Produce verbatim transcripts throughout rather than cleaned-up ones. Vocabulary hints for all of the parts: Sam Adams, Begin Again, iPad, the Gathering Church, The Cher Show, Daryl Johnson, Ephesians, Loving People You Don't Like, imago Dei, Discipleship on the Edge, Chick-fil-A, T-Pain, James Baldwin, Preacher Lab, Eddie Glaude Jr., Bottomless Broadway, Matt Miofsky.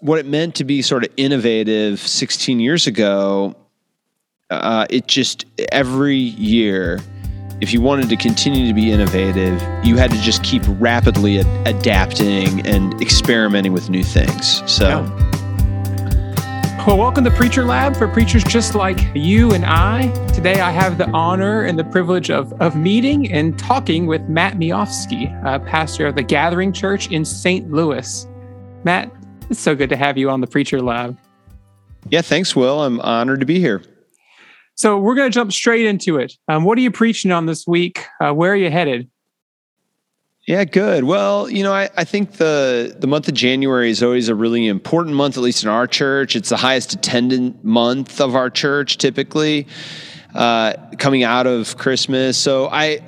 what it meant to be sort of innovative sixteen years ago, uh, it just, every year, if you wanted to continue to be innovative, you had to just keep rapidly ad- adapting and experimenting with new things. So, yeah. Well, welcome to Preacher Lab for preachers just like you and I. Today, I have the honor and the privilege of, of meeting and talking with Matt Miofsky, uh, pastor of the Gathering Church in Saint Louis. Matt, it's so good to have you on the Preacher Lab. Yeah, thanks, Will. I'm honored to be here. So we're going to jump straight into it. Um, what are you preaching on this week? Uh, where are you headed? Yeah, good. Well, you know, I, I think the, the month of January is always a really important month, at least in our church. It's the highest attendant month of our church, typically, uh, coming out of Christmas. So I,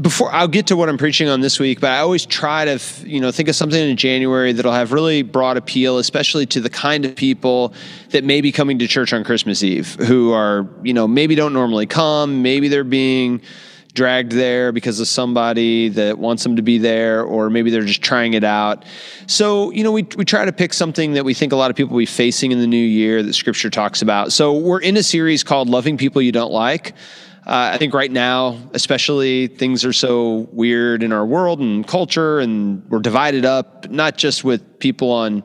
before I'll get to what I'm preaching on this week, but I always try to, you know, think of something in January that'll have really broad appeal, especially to the kind of people that may be coming to church on Christmas Eve, who are, you know, maybe don't normally come, maybe they're being dragged there because of somebody that wants them to be there, or maybe they're just trying it out. So, you know, we we try to pick something that we think a lot of people will be facing in the new year that Scripture talks about. So we're in a series called Loving People You Don't Like. Uh, I think right now, especially, things are so weird in our world and culture, and we're divided up, not just with people on,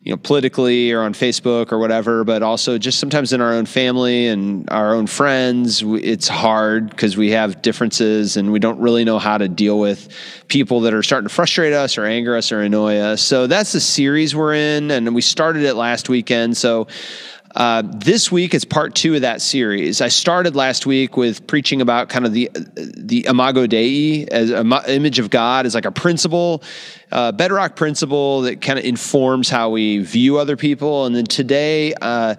you know, politically or on Facebook or whatever, but also just sometimes in our own family and our own friends. It's hard because we have differences and we don't really know how to deal with people that are starting to frustrate us or anger us or annoy us. So that's the series we're in, and we started it last weekend. So uh, this week is part two of that series. I started last week with preaching about kind of the the imago Dei, as um, image of God, as like a principle. Uh, bedrock principle that kind of informs how we view other people. And then today uh,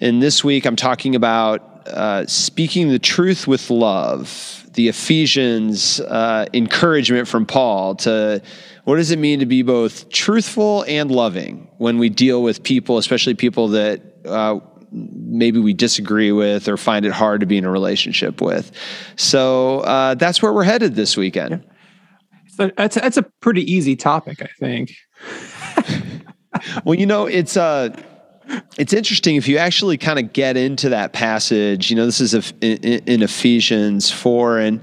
and this week, I'm talking about uh, speaking the truth with love, the Ephesians uh, encouragement from Paul to what does it mean to be both truthful and loving when we deal with people, especially people that uh, maybe we disagree with or find it hard to be in a relationship with. So uh, that's where we're headed this weekend. Yeah. So that's, that's a pretty easy topic, I think. Well, you know, it's uh, it's interesting if you actually kind of get into that passage. You know, this is in Ephesians four, and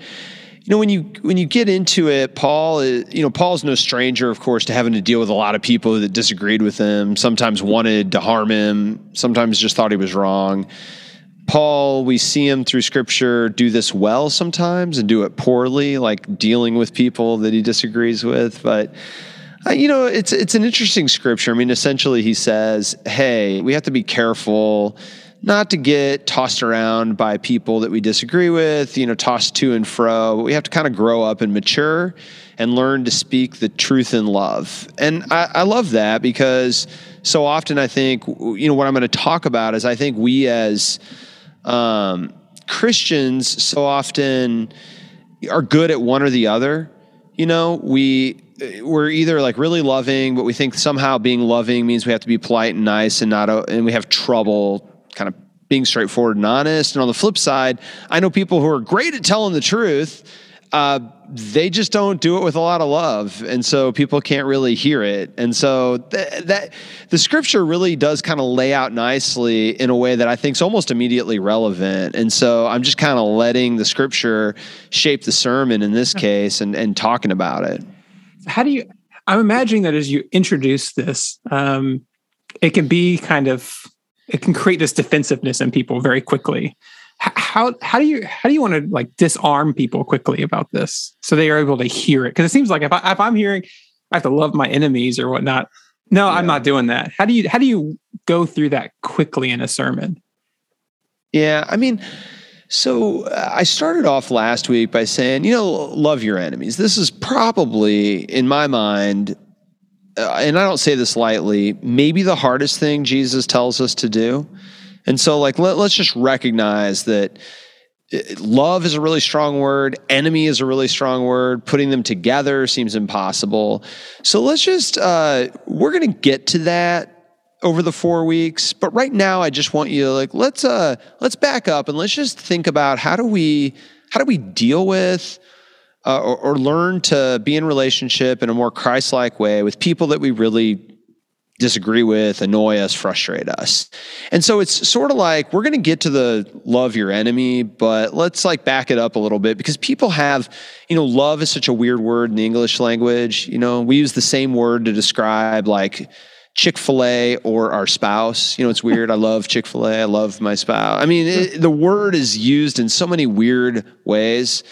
you know, when you when you get into it, Paul is, you know, Paul's no stranger, of course, to having to deal with a lot of people that disagreed with him, sometimes wanted to harm him, sometimes just thought he was wrong. Paul, we see him through Scripture do this well sometimes and do it poorly, like dealing with people that he disagrees with. But, uh, you know, it's it's an interesting Scripture. I mean, essentially he says, hey, we have to be careful not to get tossed around by people that we disagree with, you know, tossed to and fro. But we have to kind of grow up and mature and learn to speak the truth in love. And I, I love that because so often I think, you know, what I'm going to talk about is I think we as Um, Christians so often are good at one or the other. You know, we, we're either like really loving, but we think somehow being loving means we have to be polite and nice and not, and we have trouble kind of being straightforward and honest. And on the flip side, I know people who are great at telling the truth. Uh, they just don't do it with a lot of love. And so people can't really hear it. And so th- that the Scripture really does kind of lay out nicely in a way that I think is almost immediately relevant. And so I'm just kind of letting the Scripture shape the sermon in this case and, and talking about it. How do you, I'm imagining that as you introduce this, um, it can be kind of, it can create this defensiveness in people very quickly. How how do you how do you want to like disarm people quickly about this so they are able to hear it? Because it seems like if I if I'm hearing I have to love my enemies or whatnot. No, yeah. I'm not doing that. How do you how do you go through that quickly in a sermon? Yeah, I mean, so I started off last week by saying, you know, love your enemies. This is probably in my mind, uh, and I don't say this lightly, maybe the hardest thing Jesus tells us to do. And so, like, let, let's just recognize that love is a really strong word. Enemy is a really strong word. Putting them together seems impossible. So let's just, uh, we're going to get to that over the four weeks. But right now, I just want you to, like, let's, uh, let's back up and let's just think about how do we, how do we deal with uh, or, or learn to be in relationship in a more Christ-like way with people that we really disagree with, annoy us, frustrate us. And so it's sort of like, we're going to get to the love your enemy, but let's like back it up a little bit, because people have, you know, love is such a weird word in the English language. You know, we use the same word to describe like Chick-fil-A or our spouse. You know, it's weird. I love Chick-fil-A. I love my spouse. I mean, it, the word is used in so many weird ways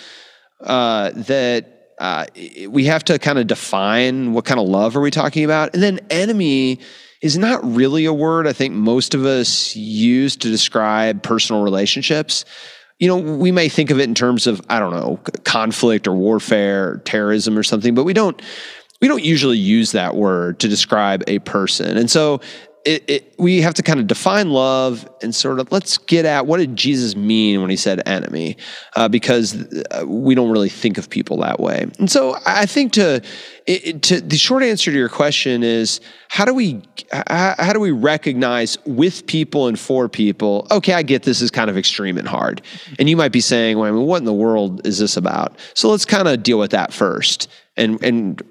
uh, that Uh, we have to kind of define what kind of love are we talking about. And then enemy is not really a word I think most of us use to describe personal relationships. You know, we may think of it in terms of, I don't know, conflict or warfare or terrorism or something, but we don't, we don't usually use that word to describe a person. And so it, it, we have to kind of define love and sort of let's get at what did Jesus mean when he said enemy, uh, because we don't really think of people that way. And so I think to, it, to the short answer to your question is how do we how, how do we recognize with people and for people? Okay, I get this is kind of extreme and hard, and you might be saying, well, I mean, what in the world is this about? So let's kind of deal with that first, and and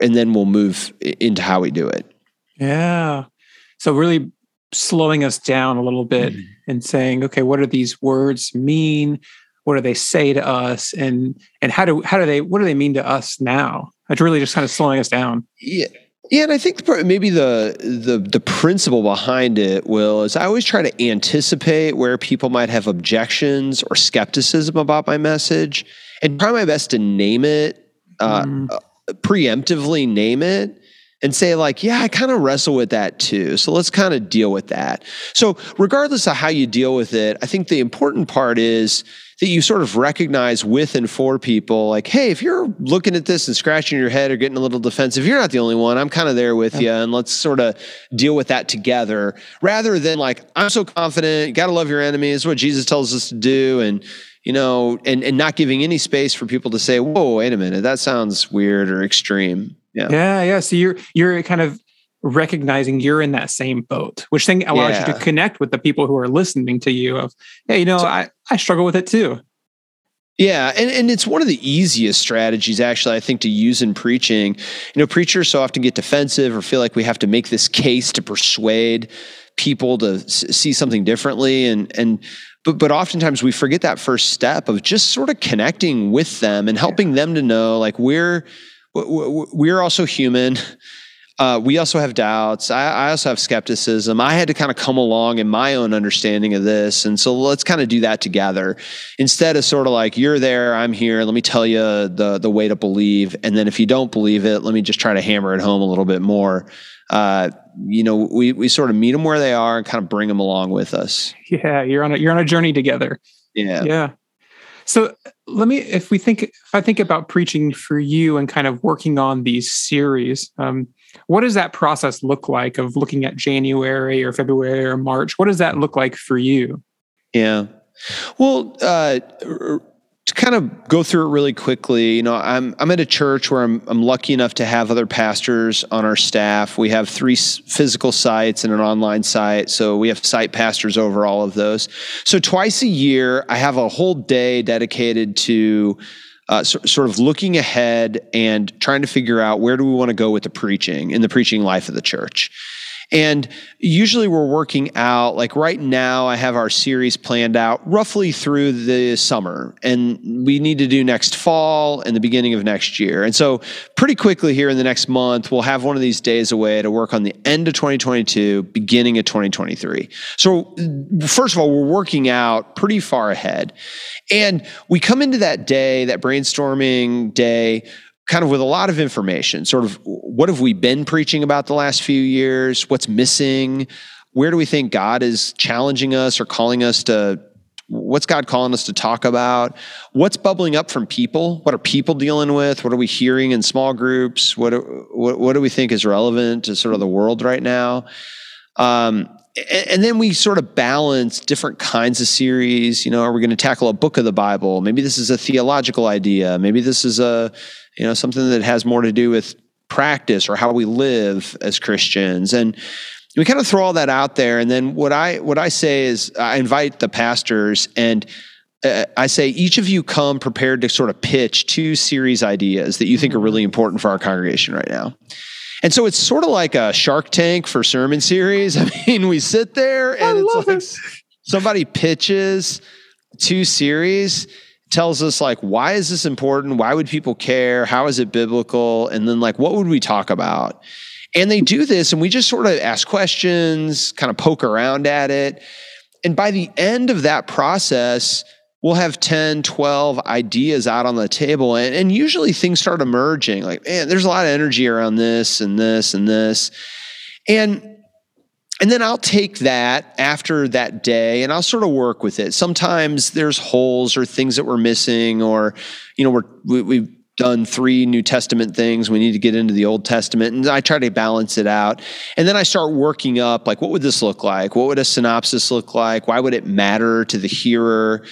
and then we'll move into how we do it. Yeah. So really slowing us down a little bit mm-hmm. and saying, okay, what do these words mean? What do they say to us? And and how do how do they what do they mean to us now? It's really just kind of slowing us down. Yeah, yeah, and I think the, maybe the the the principle behind it, Will, is I always try to anticipate where people might have objections or skepticism about my message, and try my best to name it, uh, mm. uh, preemptively name it. And say like, yeah, I kind of wrestle with that too. So let's kind of deal with that. So regardless of how you deal with it, I think the important part is that you sort of recognize with and for people like, hey, if you're looking at this and scratching your head or getting a little defensive, you're not the only one. I'm kind of there with you. And let's sort of deal with that together rather than like, I'm so confident, you got to love your enemy. It's what Jesus tells us to do. And you know, and, and not giving any space for people to say, whoa, wait a minute, that sounds weird or extreme. Yeah. yeah, yeah. So you're you're kind of recognizing you're in that same boat, which thing allows yeah. you to connect with the people who are listening to you of, hey, you know, so, I, I struggle with it too. Yeah, and, and it's one of the easiest strategies, actually, I think, to use in preaching. You know, preachers so often get defensive or feel like we have to make this case to persuade people to s- see something differently. And and but but oftentimes we forget that first step of just sort of connecting with them and helping yeah. them to know, like, we're... We're also human. Uh, we also have doubts. I, I also have skepticism. I had to kind of come along in my own understanding of this. And so let's kind of do that together instead of sort of like, you're there, I'm here. Let me tell you the, the way to believe. And then if you don't believe it, let me just try to hammer it home a little bit more. Uh, you know, we, we sort of meet them where they are and kind of bring them along with us. Yeah. You're on a, you're on a journey together. Yeah. Yeah. So let me, if we think, if I think about preaching for you and kind of working on these series, um, what does that process look like of looking at January or February or March? What does that look like for you? Yeah. Well, uh, to kind of go through it really quickly, you know, I'm, I'm at a church where I'm, I'm lucky enough to have other pastors on our staff. We have three physical sites and an online site. So we have site pastors over all of those. So twice a year, I have a whole day dedicated to uh, so, sort of looking ahead and trying to figure out where do we want to go with the preaching and the preaching life of the church. And usually we're working out, like right now I have our series planned out roughly through the summer, and we need to do next fall and the beginning of next year. And so pretty quickly here in the next month, we'll have one of these days away to work on the end of twenty twenty-two, beginning of twenty twenty-three. So first of all, we're working out pretty far ahead. And we come into that day, that brainstorming day, kind of with a lot of information, sort of what have we been preaching about the last few years? What's missing? Where do we think God is challenging us or calling us to, what's God calling us to talk about? What's bubbling up from people? What are people dealing with? What are we hearing in small groups? What, what, what do we think is relevant to sort of the world right now? Um, And then we sort of balance different kinds of series. You know, are we going to tackle a book of the Bible? Maybe this is a theological idea. Maybe this is a, you know, something that has more to do with practice or how we live as Christians. And we kind of throw all that out there. And then what I what I say is I invite the pastors and uh, I say each of you come prepared to sort of pitch two series ideas that you think are really important for our congregation right now. And so it's sort of like a Shark Tank for sermon series. I mean, we sit there and it's like it. somebody pitches two series, tells us like, why is this important? Why would people care? How is it biblical? And then like, what would we talk about? And they do this and we just sort of ask questions, kind of poke around at it. And by the end of that process, we'll have ten, twelve ideas out on the table. And, and usually things start emerging like, man, there's a lot of energy around this and this and this. And and then I'll take that after that day and I'll sort of work with it. Sometimes there's holes or things that we're missing or, you know, we're, we, we've done three New Testament things. We need to get into the Old Testament. And I try to balance it out. And then I start working up, like, what would this look like? What would a synopsis look like? Why would it matter to the hearer?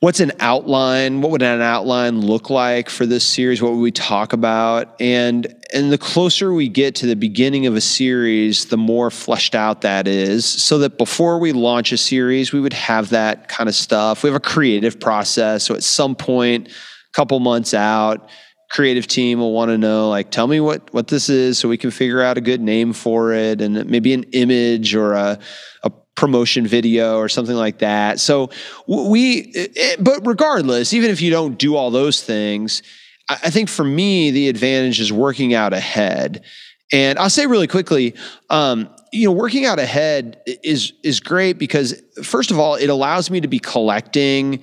What's an outline? What would an outline look like for this series? What would we talk about? And and the closer we get to the beginning of a series, the more fleshed out that is, so that before we launch a series, we would have that kind of stuff. We have a creative process. So at some point, a couple months out, creative team will want to know, like, tell me what, what this is so we can figure out a good name for it and maybe an image or a, a promotion video or something like that. So we, it, but regardless, even if you don't do all those things, I think for me, the advantage is working out ahead. And I'll say really quickly, um, you know, working out ahead is, is great because first of all, it allows me to be collecting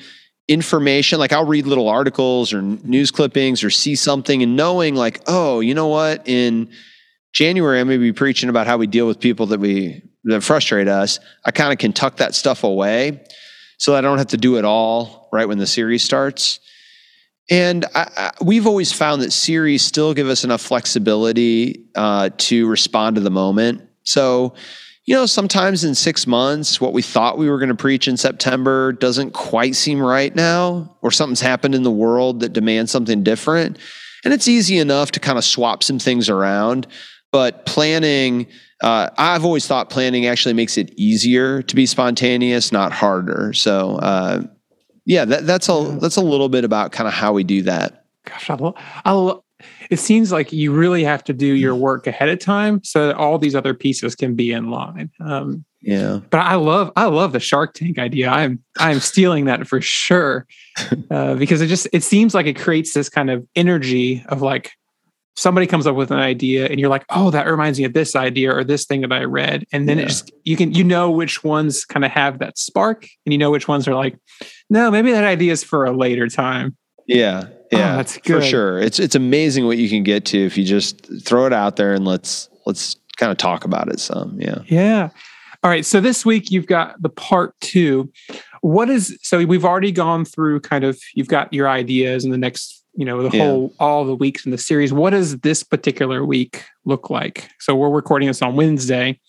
information. Like I'll read little articles or news clippings or see something and knowing like, oh, you know what, in January, I'm going to be preaching about how we deal with people that we, that frustrate us. I kind of can tuck that stuff away so that I don't have to do it all right when the series starts. And I, I, we've always found that series still give us enough flexibility uh, to respond to the moment. So, you know, sometimes in six months, what we thought we were going to preach in September doesn't quite seem right now, or something's happened in the world that demands something different. And it's easy enough to kind of swap some things around, but planning, uh, I've always thought planning actually makes it easier to be spontaneous, not harder. So, uh, yeah, that, that's a, that's a little bit about kind of how we do that. Gosh, I love, I love, it seems like you really have to do your work ahead of time so that all these other pieces can be in line. Um, yeah, but I love, I love the Shark Tank idea. I'm, I'm stealing that for sure. Uh, because it just, it seems like it creates this kind of energy of like, somebody comes up with an idea and you're like, oh, that reminds me of this idea or this thing that I read. And then yeah. it just, you can, you know, which ones kind of have that spark and you know, which ones are like, no, maybe that idea is for a later time. Yeah. Yeah, oh, that's good. For sure. It's, it's amazing what you can get to if you just throw it out there and let's, let's kind of talk about it some. Yeah. Yeah. All right. So this week you've got the part two. What is, so we've already gone through kind of, you've got your ideas in the next, you know, the yeah. whole, all the weeks in the series. What does this particular week look like? So we're recording this on Wednesday.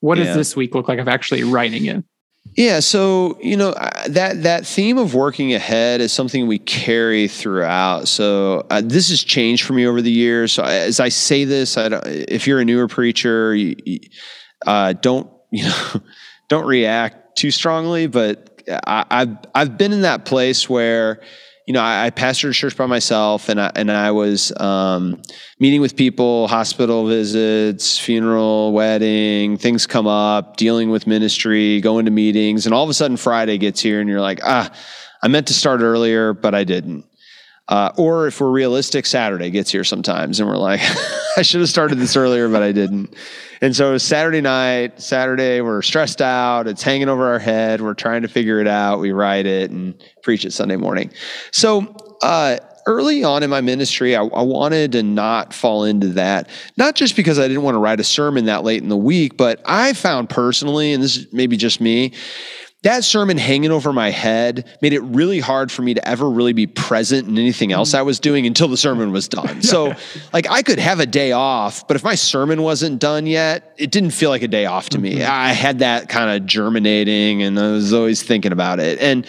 What yeah. does this week look like of actually writing it? Yeah. So, you know, that, that theme of working ahead is something we carry throughout. So uh, this has changed for me over the years. So I, as I say this, I don't, if you're a newer preacher, you, uh, don't, you know, don't react too strongly, but I, I've, I've been in that place where, you know, I, I pastored a church by myself, and I and I was um, meeting with people, hospital visits, funeral, wedding, things come up, dealing with ministry, going to meetings, and all of a sudden Friday gets here, and you're like, ah, I meant to start earlier, but I didn't. Uh, or if we're realistic, Saturday gets here sometimes, and we're like, I should have started this earlier, but I didn't. And so it was Saturday night, Saturday, we're stressed out. It's hanging over our head. We're trying to figure it out. We write it and preach it Sunday morning. So uh, early on in my ministry, I, I wanted to not fall into that, not just because I didn't want to write a sermon that late in the week, but I found personally, and this is maybe just me, that sermon hanging over my head made it really hard for me to ever really be present in anything else I was doing until the sermon was done. So like I could have a day off, but if my sermon wasn't done yet, it didn't feel like a day off to me. I had that kind of germinating and I was always thinking about it. And,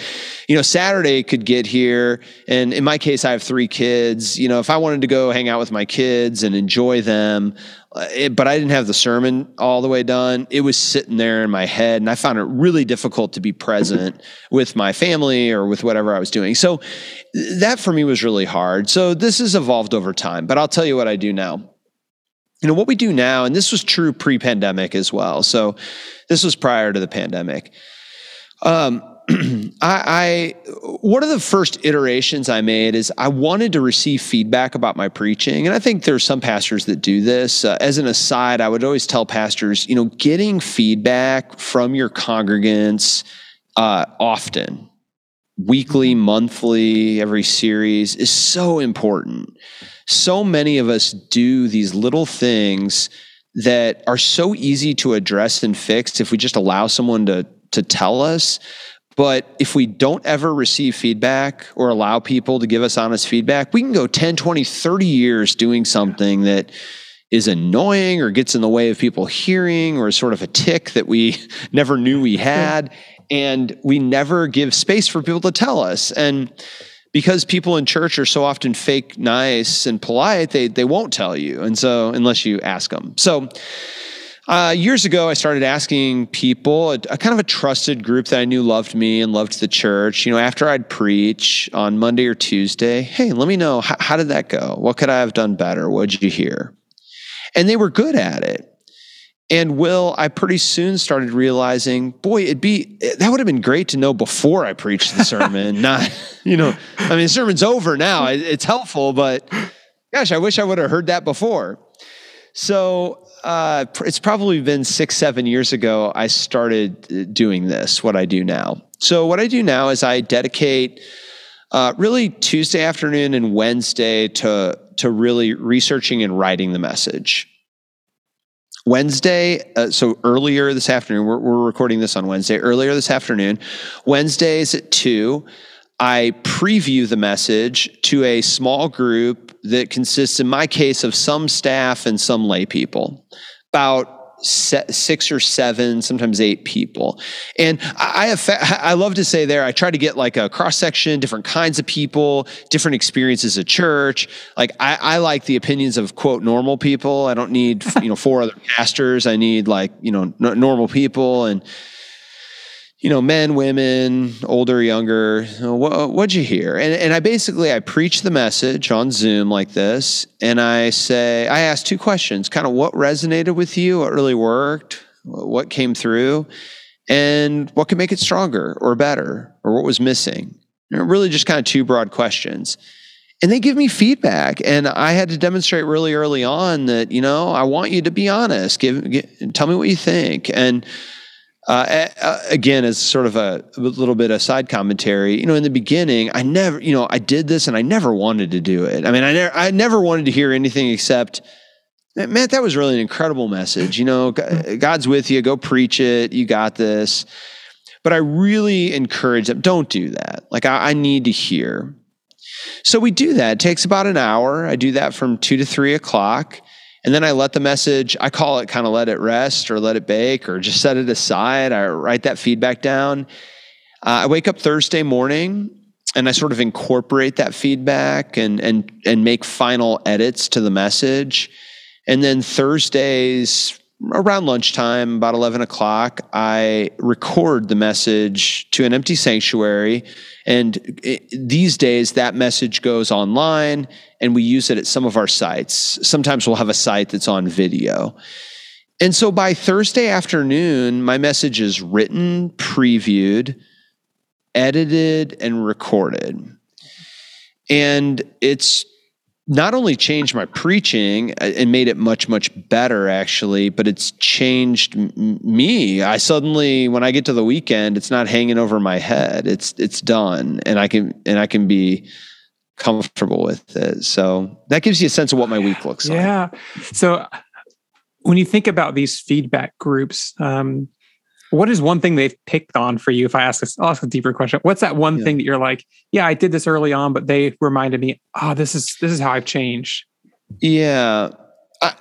you know, Saturday could get here. And in my case, I have three kids. You know, if I wanted to go hang out with my kids and enjoy them, It, but I didn't have the sermon all the way done. It was sitting there in my head, and I found it really difficult to be present with my family or with whatever I was doing. So that for me was really hard. So this has evolved over time, but I'll tell you what I do now. you know, what we do now, and this was true pre-pandemic as well. So this was prior to the pandemic. Um, I, I, one of the first iterations I made is I wanted to receive feedback about my preaching. And I think there's some pastors that do this. Uh, as an aside, I would always tell pastors, you know, getting feedback from your congregants uh, often, weekly, monthly, every series is so important. So many of us do these little things that are so easy to address and fix if we just allow someone to, to tell us. But if we don't ever receive feedback or allow people to give us honest feedback, we can go ten, twenty, thirty years doing something that is annoying or gets in the way of people hearing or is sort of a tick that we never knew we had. And we never give space for people to tell us. And because people in church are so often fake, nice, and polite, they they won't tell you. And so unless you ask them. So uh, years ago, I started asking people, a, a kind of a trusted group that I knew loved me and loved the church. You know, after I'd preach on Monday or Tuesday, hey, let me know, how, how did that go? What could I have done better? What'd you hear? And they were good at it. And Will, I pretty soon started realizing, boy, it'd be, that would have been great to know before I preached the sermon. Not, you know, I mean, the sermon's over now. It's helpful, but gosh, I wish I would have heard that before. So uh, it's probably been six, seven years ago I started doing this, what I do now. So what I do now is I dedicate uh, really Tuesday afternoon and Wednesday to to really researching and writing the message. Wednesday, uh, so earlier this afternoon, we're, we're recording this on Wednesday, earlier this afternoon, Wednesdays at two, I preview the message to a small group that consists, in my case, of some staff and some lay people, about se- six or seven, sometimes eight people. And I, I, have fa- I love to say there, I try to get like a cross-section, different kinds of people, different experiences at church. Like I, I like the opinions of, quote, normal people. I don't need, you know, four other pastors. I need like, you know, n- normal people and, you know, men, women, older, younger, what, what'd you hear? And and I basically, I preach the message on Zoom like this. And I say, I ask two questions, kind of what resonated with you, what really worked, what came through, and what could make it stronger or better, or what was missing. And really just kind of two broad questions. And they give me feedback. And I had to demonstrate really early on that, you know, I want you to be honest. Give, give tell me what you think. And Uh, again, as sort of a, a little bit of side commentary, you know, in the beginning, I never, you know, I did this and I never wanted to do it. I mean, I never, I never wanted to hear anything except, Matt, that was really an incredible message. You know, God's with you. Go preach it. You got this. But I really encourage them, don't do that. Like I, I need to hear. So we do that. It takes about an hour. I do that from two to three o'clock. And then I let the message, I call it kind of let it rest or let it bake or just set it aside. I write that feedback down. Uh, I wake up Thursday morning and I sort of incorporate that feedback and and and make final edits to the message. And then Thursdays around lunchtime, about eleven o'clock, I record the message to an empty sanctuary. And it, these days that message goes online and we use it at some of our sites. Sometimes we'll have a site that's on video. And so by Thursday afternoon, my message is written, previewed, edited, and recorded. And it's not only changed my preaching and made it much, much better, actually, but it's changed m- me. I suddenly, when I get to the weekend, it's not hanging over my head. It's it's done, and I can and I can be comfortable with it. So that gives you a sense of what my week looks like. Yeah. So when you think about these feedback groups, um, what is one thing they've picked on for you? If I ask a, ask a deeper question, what's that one yeah. thing that you're like, yeah, I did this early on, but they reminded me, oh, this is, this is how I've changed. Yeah. I,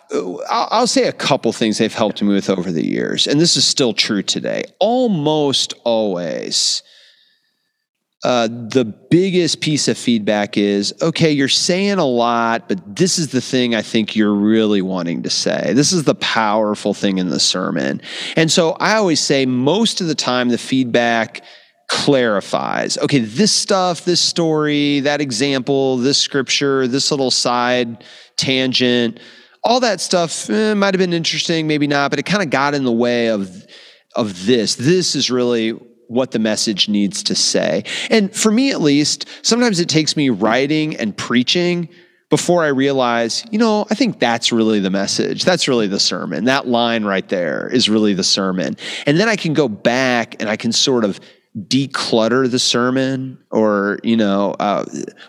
I'll say a couple things they've helped me with over the years. And this is still true today. Almost always, uh, the biggest piece of feedback is, okay, you're saying a lot, but this is the thing I think you're really wanting to say. This is the powerful thing in the sermon. And so I always say most of the time the feedback clarifies, okay, this stuff, this story, that example, this scripture, this little side tangent, all that stuff eh, might have been interesting, maybe not, but it kind of got in the way of of this. This is really what the message needs to say. And for me, at least, sometimes it takes me writing and preaching before I realize, you know, I think that's really the message. That's really the sermon. That line right there is really the sermon. And then I can go back and I can sort of declutter the sermon or, you know, uh,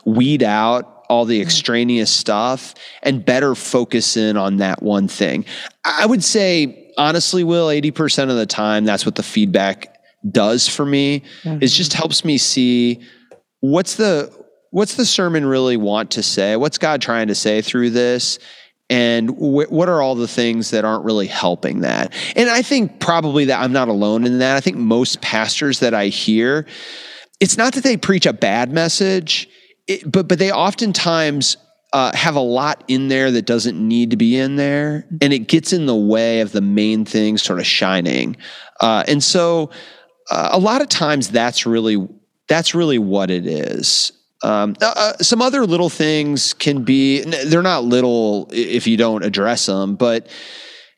weed out all the extraneous stuff and better focus in on that one thing. I would say, honestly, Will, eighty percent of the time, that's what the feedback does for me. Mm-hmm. It just helps me see what's the what's the sermon really want to say? What's God trying to say through this? And wh- what are all the things that aren't really helping that? And I think probably that I'm not alone in that. I think most pastors that I hear, it's not that they preach a bad message, it, but but they oftentimes uh, have a lot in there that doesn't need to be in there, and it gets in the way of the main thing sort of shining. Uh, and so... Uh, a lot of times that's really, that's really what it is. Um, uh, some other little things can be, they're not little if you don't address them, but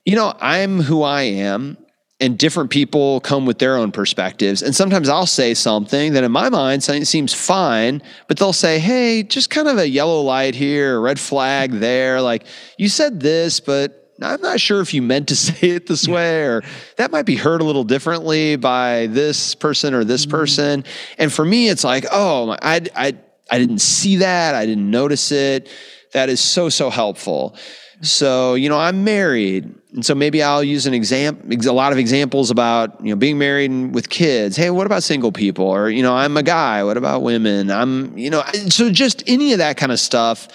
you know, I'm who I am and different people come with their own perspectives. And sometimes I'll say something that in my mind seems fine, but they'll say, hey, just kind of a yellow light here, a red flag there. Like you said this, but I'm not sure if you meant to say it this way, or that might be heard a little differently by this person or this person. And for me, it's like, oh, I, I, I didn't see that. I didn't notice it. That is so, so helpful. So, you know, I'm married. And so maybe I'll use an example, a lot of examples about, you know, being married and with kids. Hey, what about single people? Or, you know, I'm a guy. What about women? I'm, you know, so just any of that kind of stuff.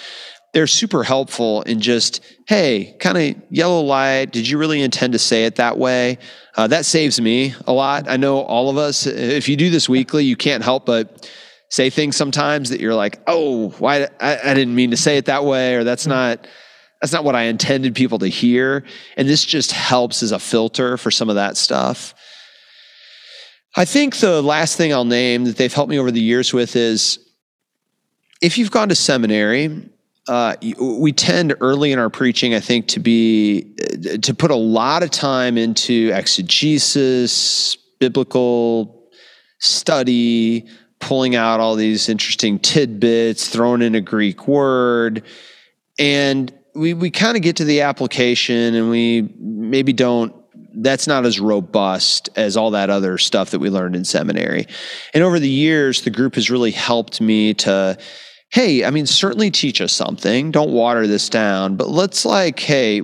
They're super helpful in just, hey, kind of yellow light. Did you really intend to say it that way? Uh, that saves me a lot. I know all of us, if you do this weekly, you can't help but say things sometimes that you're like, oh, why I, I didn't mean to say it that way, or that's not that's not what I intended people to hear. And this just helps as a filter for some of that stuff. I think the last thing I'll name that they've helped me over the years with is if you've gone to seminary, Uh, we tend early in our preaching, I think, to be to put a lot of time into exegesis, biblical study, pulling out all these interesting tidbits, throwing in a Greek word, and we we kind of get to the application, and we maybe don't. That's not as robust as all that other stuff that we learned in seminary. And over the years, the group has really helped me to. Hey, I mean, certainly teach us something. Don't water this down, but let's like, hey,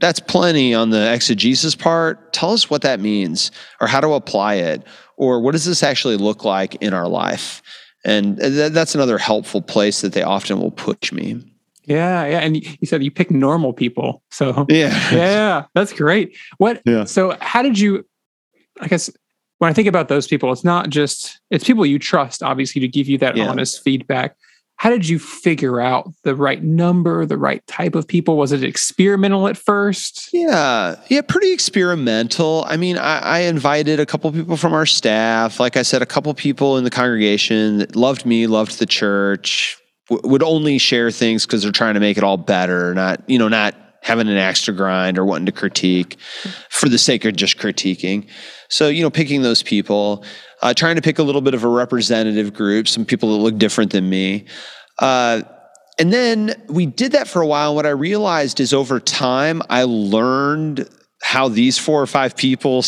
that's plenty on the exegesis part. Tell us what that means or how to apply it or what does this actually look like in our life? And th- that's another helpful place that they often will push me. Yeah, yeah. And you said you pick normal people. So yeah, yeah, that's great. What? Yeah. So how did you, I guess, when I think about those people, it's not just, it's people you trust, obviously, to give you that yeah. honest feedback. How did you figure out the right number, the right type of people? Was it experimental at first? Yeah. Yeah. Pretty experimental. I mean, I, I invited a couple people from our staff. Like I said, a couple people in the congregation that loved me, loved the church, w- would only share things because they're trying to make it all better. Not, you know, not having an axe to grind or wanting to critique for the sake of just critiquing. So, you know, picking those people, uh, trying to pick a little bit of a representative group, some people that look different than me. Uh, and then we did that for a while. What I realized is over time, I learned how these four or five people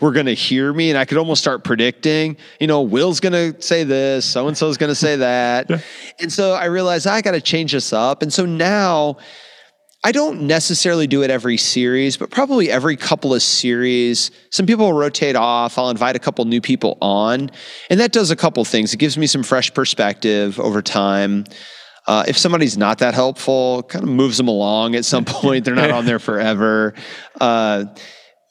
were going to hear me. And I could almost start predicting, you know, Will's going to say this, so-and-so's going to say that. Yeah. And so I realized I got to change this up. And so now, I don't necessarily do it every series, but probably every couple of series, some people will rotate off. I'll invite a couple new people on, and that does a couple things. It gives me some fresh perspective over time. Uh, if somebody's not that helpful, kind of moves them along at some point. They're not on there forever. Uh,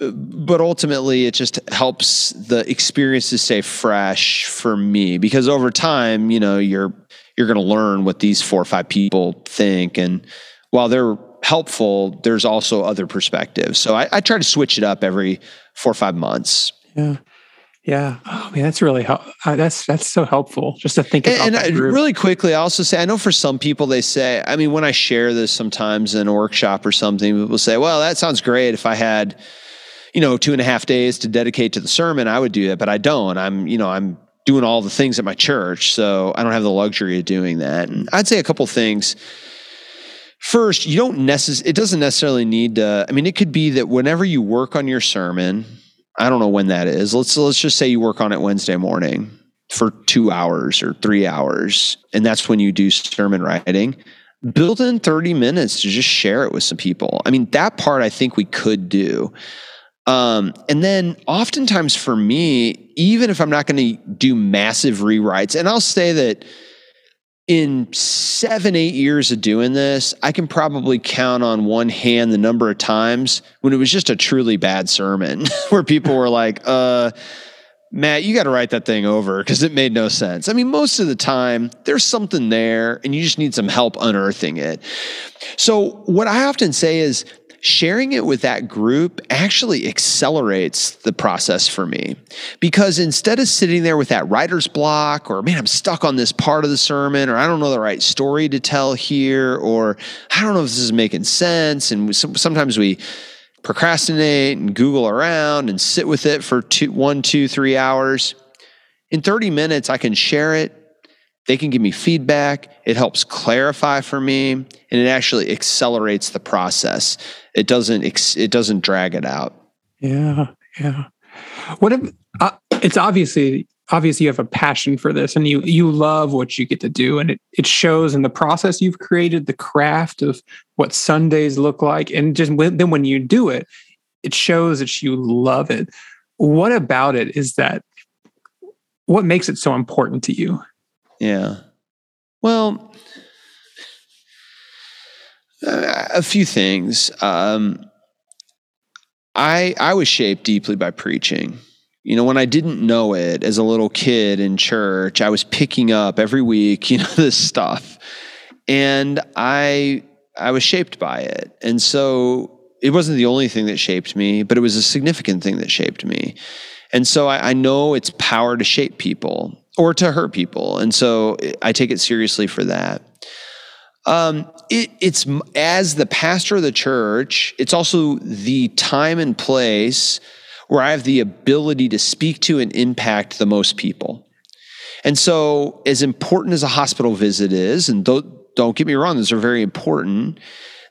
but ultimately, it just helps the experiences stay fresh for me because over time, you know, you're you're going to learn what these four or five people think, and while they're helpful, there's also other perspectives. So I, I try to switch it up every four or five months. Yeah. Yeah. Oh man, that's really help. Uh, that's that's so helpful just to think about. And, and that group. I, really quickly, I also say, I know for some people they say, I mean, when I share this sometimes in a workshop or something, people say, "Well, that sounds great. If I had, you know, two and a half days to dedicate to the sermon, I would do that." But I don't. I'm, you know, I'm doing all the things at my church, so I don't have the luxury of doing that. And I'd say a couple things. First, you don't necess- it doesn't necessarily need to. I mean, it could be that whenever you work on your sermon. I don't know when that is. Let's let's just say you work on it Wednesday morning for two hours or three hours, and that's when you do sermon writing. Build in thirty minutes to just share it with some people. I mean, that part I think we could do. Um, and then oftentimes for me, even if I'm not going to do massive rewrites, and I'll say that in seven, eight years of doing this, I can probably count on one hand the number of times when it was just a truly bad sermon where people were like, uh, Matt, you got to write that thing over because it made no sense. I mean, most of the time there's something there and you just need some help unearthing it. So what I often say is sharing it with that group actually accelerates the process for me, because instead of sitting there with that writer's block or, man, I'm stuck on this part of the sermon, or I don't know the right story to tell here, or I don't know if this is making sense. And we, sometimes we procrastinate and Google around and sit with it for two, one, two, three hours. In thirty minutes, I can share it. They can give me feedback. It helps clarify for me, and it actually accelerates the process. It doesn't. Ex- it doesn't drag it out. Yeah, yeah. What if uh, it's obviously obviously you have a passion for this, and you you love what you get to do, and it it shows in the process you've created, the craft of what Sundays look like, and just when, then when you do it, it shows that you love it. What about it is that? What makes it so important to you? Yeah. Well, uh, a few things. Um, I I was shaped deeply by preaching. You know, when I didn't know it as a little kid in church, I was picking up every week, you know, this stuff. And I I was shaped by it. And so it wasn't the only thing that shaped me, but it was a significant thing that shaped me. And so I, I know its power to shape people. Or to hurt people. And so I take it seriously for that. Um, it, it's as the pastor of the church, it's also the time and place where I have the ability to speak to and impact the most people. And so as important as a hospital visit is, and don't, don't get me wrong, those are very important.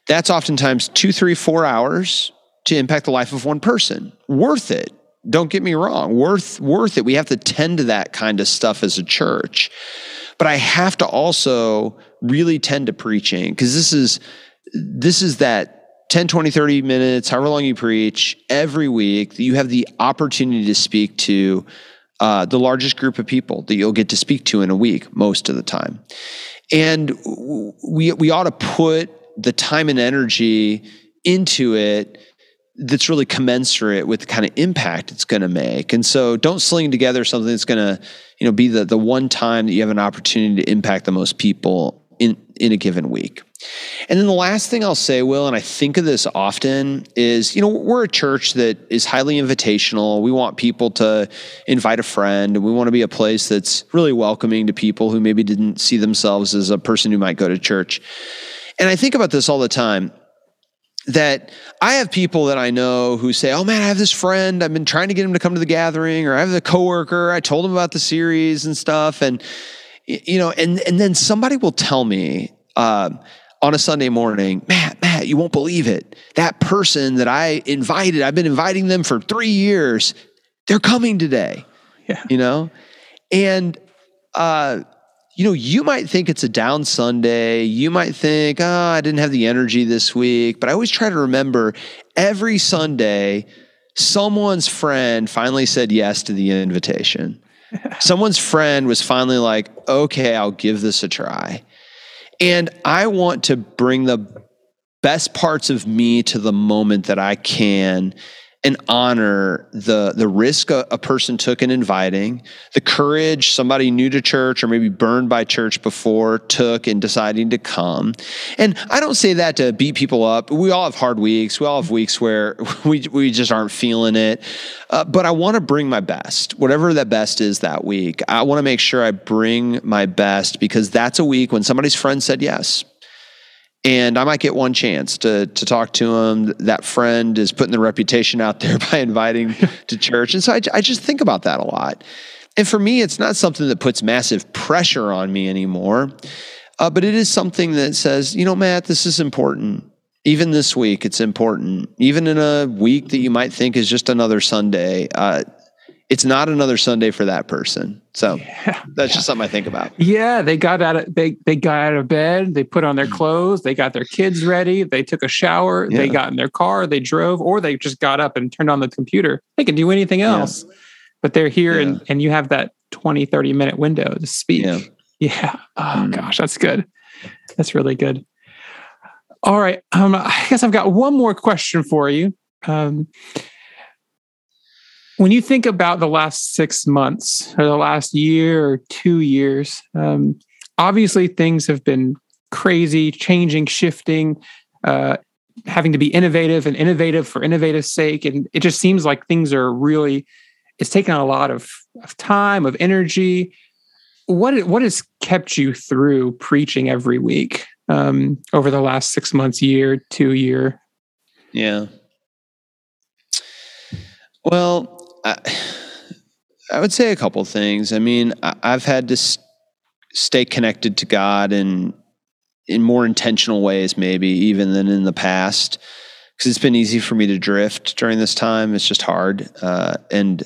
That's oftentimes two, three, four hours to impact the life of one person. Worth it. Don't get me wrong, worth worth it. We have to tend to that kind of stuff as a church. But I have to also really tend to preaching, because this is this is that ten, twenty, thirty minutes, however long you preach, every week, that you have the opportunity to speak to uh, the largest group of people that you'll get to speak to in a week most of the time. And we we ought to put the time and energy into it that's really commensurate with the kind of impact it's going to make. And so don't sling together something that's going to, you know, be the, the one time that you have an opportunity to impact the most people in, in a given week. And then the last thing I'll say, Will, and I think of this often, is, you know, we're a church that is highly invitational. We want people to invite a friend, and we want to be a place that's really welcoming to people who maybe didn't see themselves as a person who might go to church. And I think about this all the time, that I have people that I know who say, "Oh man, I have this friend. I've been trying to get him to come to the gathering," or "I have the coworker. I told him about the series and stuff." And, you know, and, and then somebody will tell me, um, on a Sunday morning, Matt, Matt, you won't believe it. That person that I invited, I've been inviting them for three years. They're coming today, yeah. You know? And, uh, you know, you might think it's a down Sunday. You might think, oh, I didn't have the energy this week. But I always try to remember every Sunday, someone's friend finally said yes to the invitation. Someone's friend was finally like, okay, I'll give this a try. And I want to bring the best parts of me to the moment that I can, and honor the the risk a, a person took in inviting, the courage somebody new to church or maybe burned by church before took in deciding to come. And I don't say that to beat people up. We all have hard weeks. We all have weeks where we we just aren't feeling it. Uh, but I want to bring my best, whatever that best is that week. I want to make sure I bring my best, because that's a week when somebody's friend said yes. And I might get one chance to to talk to him. That friend is putting the reputation out there by inviting to church. And so I, I just think about that a lot. And for me, it's not something that puts massive pressure on me anymore, uh, but it is something that says, you know, Matt, this is important. Even this week, it's important. Even in a week that you might think is just another Sunday, uh, it's not another Sunday for that person. So yeah, that's yeah. just something I think about. Yeah, they got out of they they got out of bed, they put on their clothes, they got their kids ready, they took a shower, yeah. they got in their car, they drove, or they just got up and turned on the computer. They can do anything else, yeah. but they're here, yeah. and, and you have that twenty, thirty minute window to speak. Yeah. yeah. Oh, mm. gosh, that's good. That's really good. All right. Um, I guess I've got one more question for you. Um When you think about the last six months or the last year or two years, um, obviously things have been crazy, changing, shifting, uh, having to be innovative and innovative for innovative's sake. And it just seems like things are really, it's taken a lot of, of time, of energy. What what has kept you through preaching every week um, over the last six months, year, two year? Yeah. Well, I, I would say a couple things. I mean, I, I've had to st- stay connected to God in, in more intentional ways, maybe even than in the past, because it's been easy for me to drift during this time. It's just hard. Uh, and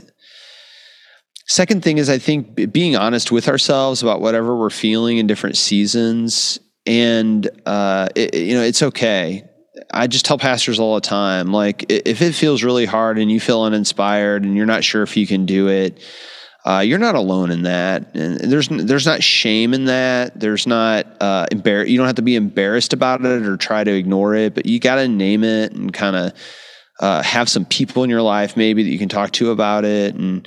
second thing is, I think b- being honest with ourselves about whatever we're feeling in different seasons. And, uh, it, you know, it's okay. I just tell pastors all the time, like, if it feels really hard and you feel uninspired and you're not sure if you can do it, uh, you're not alone in that. And there's there's not shame in that. There's not uh, embar- you don't have to be embarrassed about it or try to ignore it, but you got to name it and kind of uh, have some people in your life maybe that you can talk to about it, and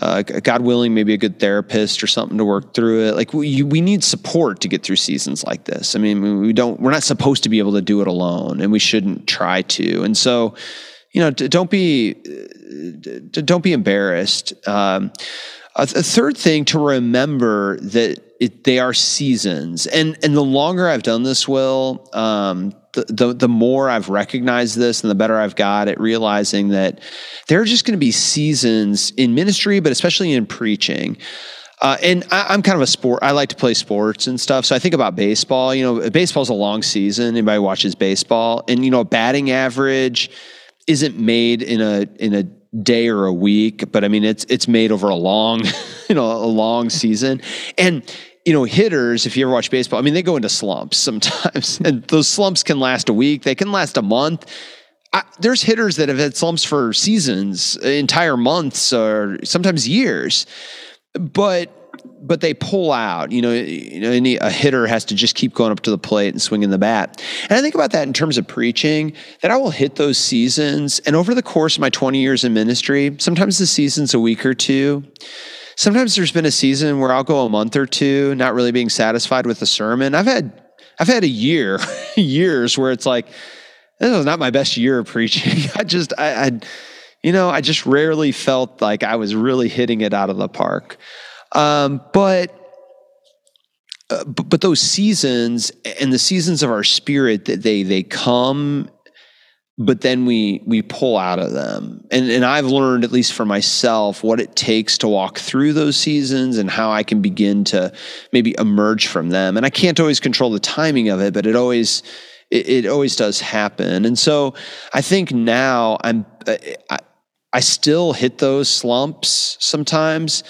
uh, God willing, maybe a good therapist or something to work through it. Like, we, you, we need support to get through seasons like this. I mean, we don't, we're not supposed to be able to do it alone, and we shouldn't try to. And so, you know, don't be, don't be embarrassed. Um, a, th- a third thing to remember that it, they are seasons, and, and the longer I've done this, Will, um, The, the the more I've recognized this and the better I've got at realizing that there are just going to be seasons in ministry, but especially in preaching. Uh, and I, I'm kind of a sport. I like to play sports and stuff. So I think about baseball. You know, baseball's a long season. Anybody watches baseball? And, you know, a batting average isn't made in a in a day or a week, but I mean, it's it's made over a long, you know, a long season. And you know, hitters, if you ever watch baseball, I mean, they go into slumps sometimes, and those slumps can last a week. They can last a month. I, there's hitters that have had slumps for seasons, entire months, or sometimes years, but, but they pull out. You know, you know, any, a hitter has to just keep going up to the plate and swinging the bat. And I think about that in terms of preaching, that I will hit those seasons. And over the course of my twenty years in ministry, sometimes the season's a week or two. Sometimes there's been a season where I'll go a month or two, not really being satisfied with the sermon. I've had, I've had a year, years where it's like, this was not my best year of preaching. I just, I, I, you know, I just rarely felt like I was really hitting it out of the park. Um, but, uh, but, but those seasons and the seasons of our spirit, that they, they come, but then we we pull out of them. And and I've learned, at least for myself, what it takes to walk through those seasons and how I can begin to maybe emerge from them. And I can't always control the timing of it, but it always it, it always does happen. And so I think now I'm I, I still hit those slumps sometimes,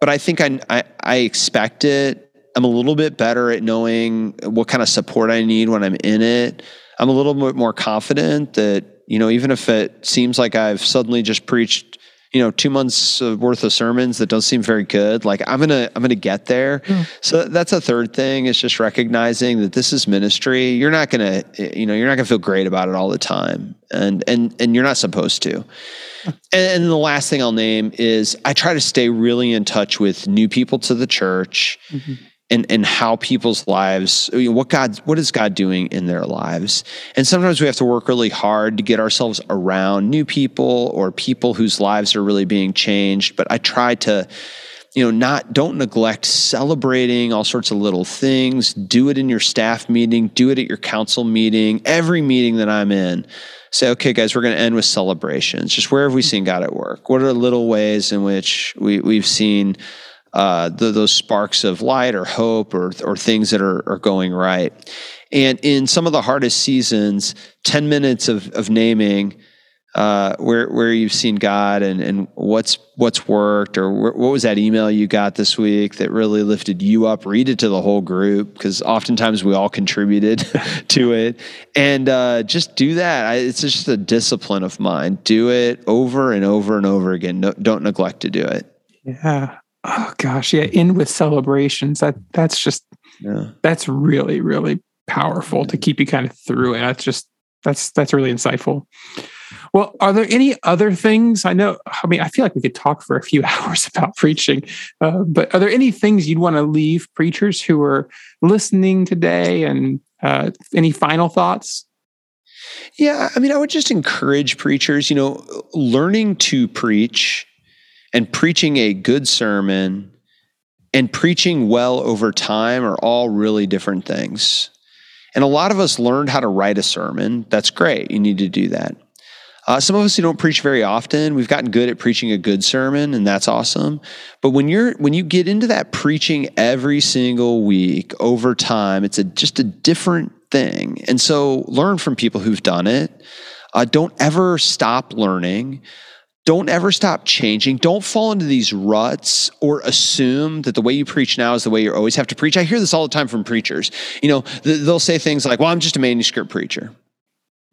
but I think I I, I expect it. I'm a little bit better at knowing what kind of support I need when I'm in it. I'm a little bit more confident that, you know, even if it seems like I've suddenly just preached, you know, two months worth of sermons that don't seem very good. Like I'm going to, I'm going to get there. Yeah. So that's a third thing, is just recognizing that this is ministry. You're not going to, you know, you're not going to feel great about it all the time. And, and, and you're not supposed to. And, and the last thing I'll name is I try to stay really in touch with new people to the church. Mm-hmm. And, and how people's lives, you know, what God, what is God doing in their lives? And sometimes we have to work really hard to get ourselves around new people or people whose lives are really being changed. But I try to, you know, not, don't neglect celebrating all sorts of little things. Do it in your staff meeting, do it at your council meeting, every meeting that I'm in. Say, okay, guys, we're going to end with celebrations. Just where have we seen God at work? What are little ways in which we, we've seen Uh, the, those sparks of light or hope or or things that are, are going right. And in some of the hardest seasons, ten minutes of, of naming uh, where where you've seen God and, and what's what's worked, or wh- what was that email you got this week that really lifted you up? Read it to the whole group, because oftentimes we all contributed to it. And uh, just do that. I, it's just a discipline of mine. Do it over and over and over again. No, don't neglect to do it. Yeah. Oh gosh, yeah, end with celebrations. That that's just yeah. that's really, really powerful yeah. to keep you kind of through it. That's just that's that's really insightful. Well, are there any other things? I know, I mean, I feel like we could talk for a few hours about preaching, uh, but are there any things you'd want to leave preachers who are listening today, and uh, any final thoughts? Yeah, I mean, I would just encourage preachers, you know, learning to preach and preaching a good sermon and preaching well over time are all really different things. And a lot of us learned how to write a sermon. That's great. You need to do that. Uh, some of us who don't preach very often, we've gotten good at preaching a good sermon, and that's awesome. But when you're when you get into that preaching every single week over time, it's a, just a different thing. And so learn from people who've done it. Uh, don't ever stop learning. Don't ever stop changing. Don't fall into these ruts or assume that the way you preach now is the way you always have to preach. I hear this all the time from preachers. You know, they'll say things like, well, I'm just a manuscript preacher.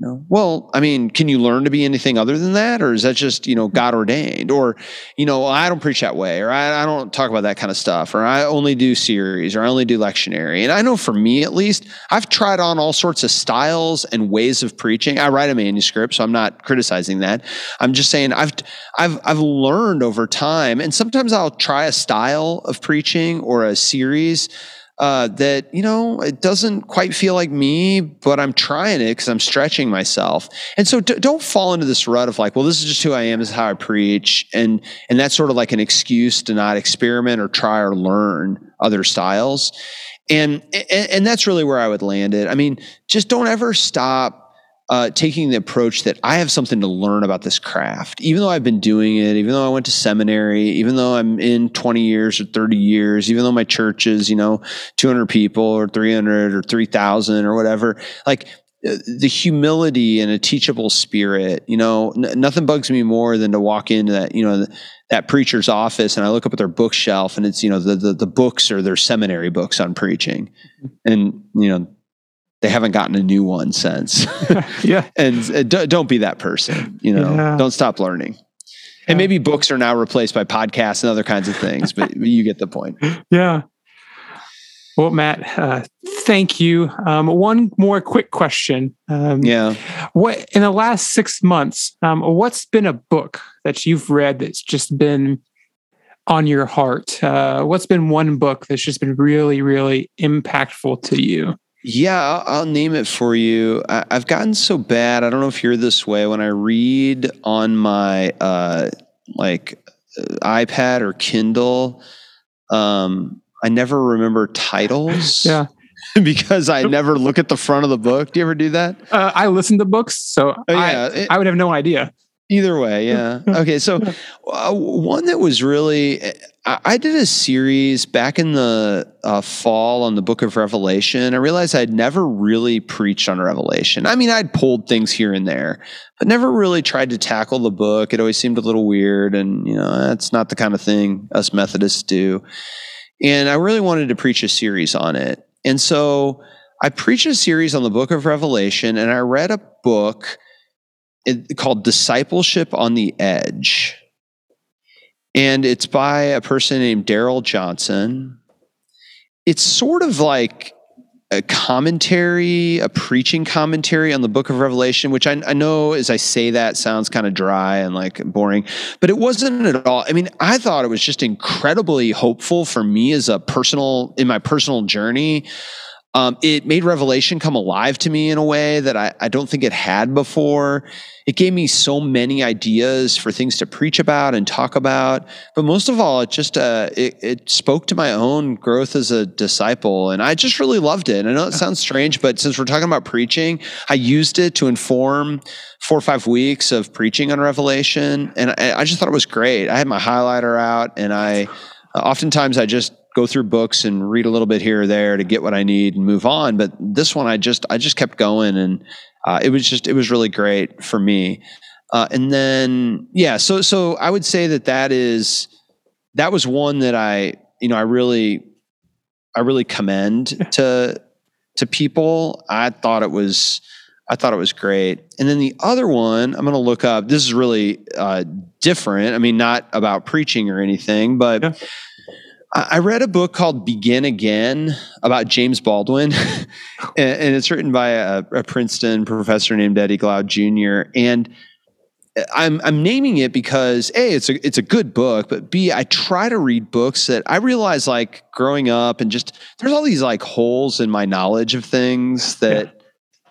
No. Well, I mean, can you learn to be anything other than that? Or is that just, you know, God ordained? Or, you know, I don't preach that way, or I, I don't talk about that kind of stuff, or I only do series, or I only do lectionary. And I know for me, at least, I've tried on all sorts of styles and ways of preaching. I write a manuscript, so I'm not criticizing that. I'm just saying I've, I've, I've learned over time. And sometimes I'll try a style of preaching or a series Uh, that, you know, it doesn't quite feel like me, but I'm trying it because I'm stretching myself. And so d- don't fall into this rut of like, well, this is just who I am, this is how I preach. And, and that's sort of like an excuse to not experiment or try or learn other styles. And, and, and that's really where I would land it. I mean, just don't ever stop Uh, taking the approach that I have something to learn about this craft, even though I've been doing it, even though I went to seminary, even though I'm in twenty years or thirty years, even though my church is, you know, two hundred people or three hundred or three thousand or whatever. Like uh, the humility and a teachable spirit, you know, n- nothing bugs me more than to walk into that, you know, th- that preacher's office, and I look up at their bookshelf, and it's, you know, the, the, the books are their seminary books on preaching. And, you know, they haven't gotten a new one since. yeah. And uh, d- don't be that person, you know, yeah. Don't stop learning. And maybe books are now replaced by podcasts and other kinds of things, but you get the point. Yeah. Well, Matt, uh, thank you. Um, one more quick question. Um, yeah. What in the last six months, um, what's been a book that you've read that's just been on your heart? Uh, what's been one book that's just been really, really impactful to you? Yeah, I'll name it for you. I've gotten so bad. I don't know if you're this way. When I read on my uh, like iPad or Kindle, um, I never remember titles. yeah, because I never look at the front of the book. Do you ever do that? Uh, I listen to books, so oh, yeah. I, it, I would have no idea. Either way, yeah. Okay, so uh, one that was really. I did a series back in the uh, fall on the book of Revelation. I realized I'd never really preached on Revelation. I mean, I'd pulled things here and there, but never really tried to tackle the book. It always seemed a little weird, and, you know, that's not the kind of thing us Methodists do. And I really wanted to preach a series on it. And so I preached a series on the book of Revelation, and I read a book called Discipleship on the Edge. and it's by a person named Daryl Johnson. It's sort of like a commentary, a preaching commentary on the book of Revelation, which I, I know as I say that sounds kind of dry and like boring, but it wasn't at all. I mean, I thought it was just incredibly hopeful for me as a personal, in my personal journey. Um, it made Revelation come alive to me in a way that I, I don't think it had before. It gave me so many ideas for things to preach about and talk about. But most of all, it just uh, it, it spoke to my own growth as a disciple, and I just really loved it. And I know it sounds strange, but since we're talking about preaching, I used it to inform four or five weeks of preaching on Revelation, and I, I just thought it was great. I had my highlighter out, and I uh, oftentimes I just go through books and read a little bit here or there to get what I need and move on. But this one, I just, I just kept going, and uh, it was just, it was really great for me. Uh, and then, yeah, so, so I would say that that is, that was one that I, you know, I really, I really commend to, to people. I thought it was, I thought it was great. And then the other one I'm going to look up, this is really uh, different. I mean, not about preaching or anything, but yeah. I read a book called Begin Again about James Baldwin, and it's written by a, a Princeton professor named Eddie Glaude Junior And I'm I'm naming it because A, it's a it's a good book, but B, I try to read books that I realize, like, growing up, and just there's all these like holes in my knowledge of things that yeah.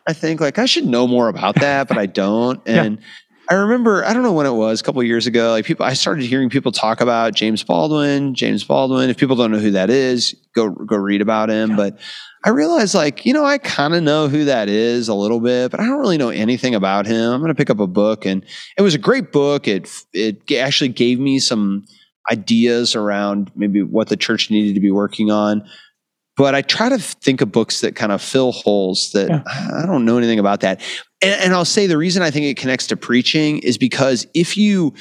I think like I should know more about that, but I don't. And yeah. I remember, I don't know when it was, a couple of years ago, like people, I started hearing people talk about James Baldwin, James Baldwin. If people don't know who that is, go go read about him. Yeah. But I realized, like, you know, I kind of know who that is a little bit, but I don't really know anything about him. I'm going to pick up a book, and it was a great book. It it actually gave me some ideas around maybe what the church needed to be working on. But I try to think of books that kind of fill holes that yeah. I don't know anything about that. And, and I'll say the reason I think it connects to preaching is because if you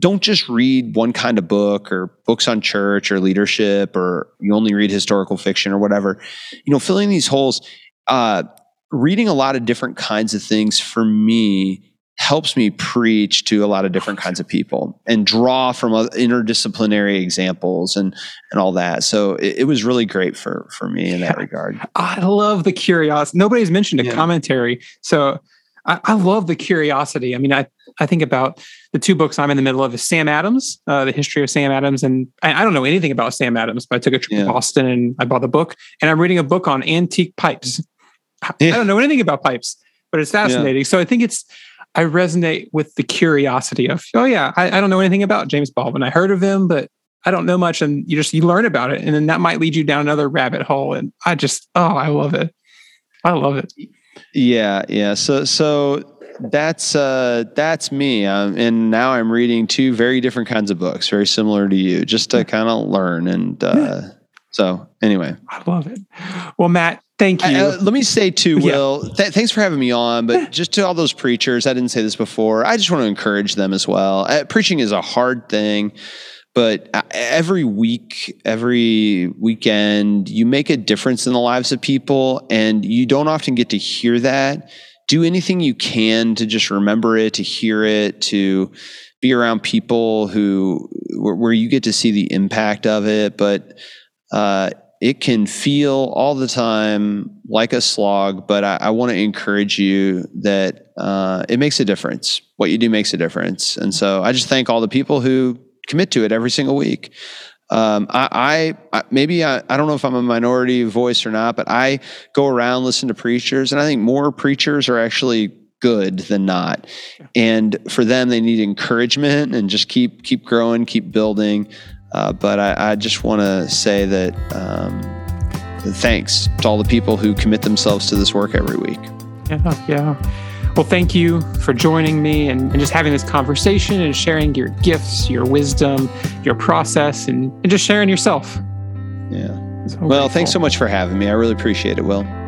don't just read one kind of book or books on church or leadership, or you only read historical fiction or whatever, you know, filling these holes, uh, reading a lot of different kinds of things for me helps me preach to a lot of different kinds of people and draw from other interdisciplinary examples and, and all that. So it, it was really great for, for me in that regard. I love the curiosity. Nobody's mentioned a yeah. commentary. So I, I love the curiosity. I mean, I, I think about the two books I'm in the middle of is Sam Adams, uh, the history of Sam Adams. And I, I don't know anything about Sam Adams, but I took a trip yeah. to Boston and I bought the book, and I'm reading a book on antique pipes. I, yeah. I don't know anything about pipes, but it's fascinating. Yeah. So I think it's, I resonate with the curiosity of, oh yeah, I, I don't know anything about James Baldwin. I heard of him, but I don't know much. And you just, you learn about it. And then that might lead you down another rabbit hole. And I just, oh, I love it. I love it. Yeah. Yeah. So, so that's, uh, that's me. Um, and now I'm reading two very different kinds of books, very similar to you, just to kind of learn. And, uh, yeah. so anyway, I love it. Well, Matt, thank you. Uh, let me say too, Will, yeah. th- thanks for having me on, but just to all those preachers, I didn't say this before, I just want to encourage them as well. Uh, preaching is a hard thing, but every week, every weekend, you make a difference in the lives of people, and you don't often get to hear that. Do anything you can to just remember it, to hear it, to be around people who where you get to see the impact of it, but uh it can feel all the time like a slog, but I, I want to encourage you that uh, it makes a difference. What you do makes a difference. And so I just thank all the people who commit to it every single week. Um, I, I, I maybe I, I don't know if I'm a minority voice or not, but I go around, listen to preachers, and I think more preachers are actually good than not. And for them, they need encouragement and just keep, keep growing, keep building. Uh, but I, I just want to say that um, thanks to all the people who commit themselves to this work every week. Yeah, yeah. Well, thank you for joining me and, and just having this conversation and sharing your gifts, your wisdom, your process, and, and just sharing yourself. Yeah. So well, grateful. Thanks so much for having me. I really appreciate it, Will.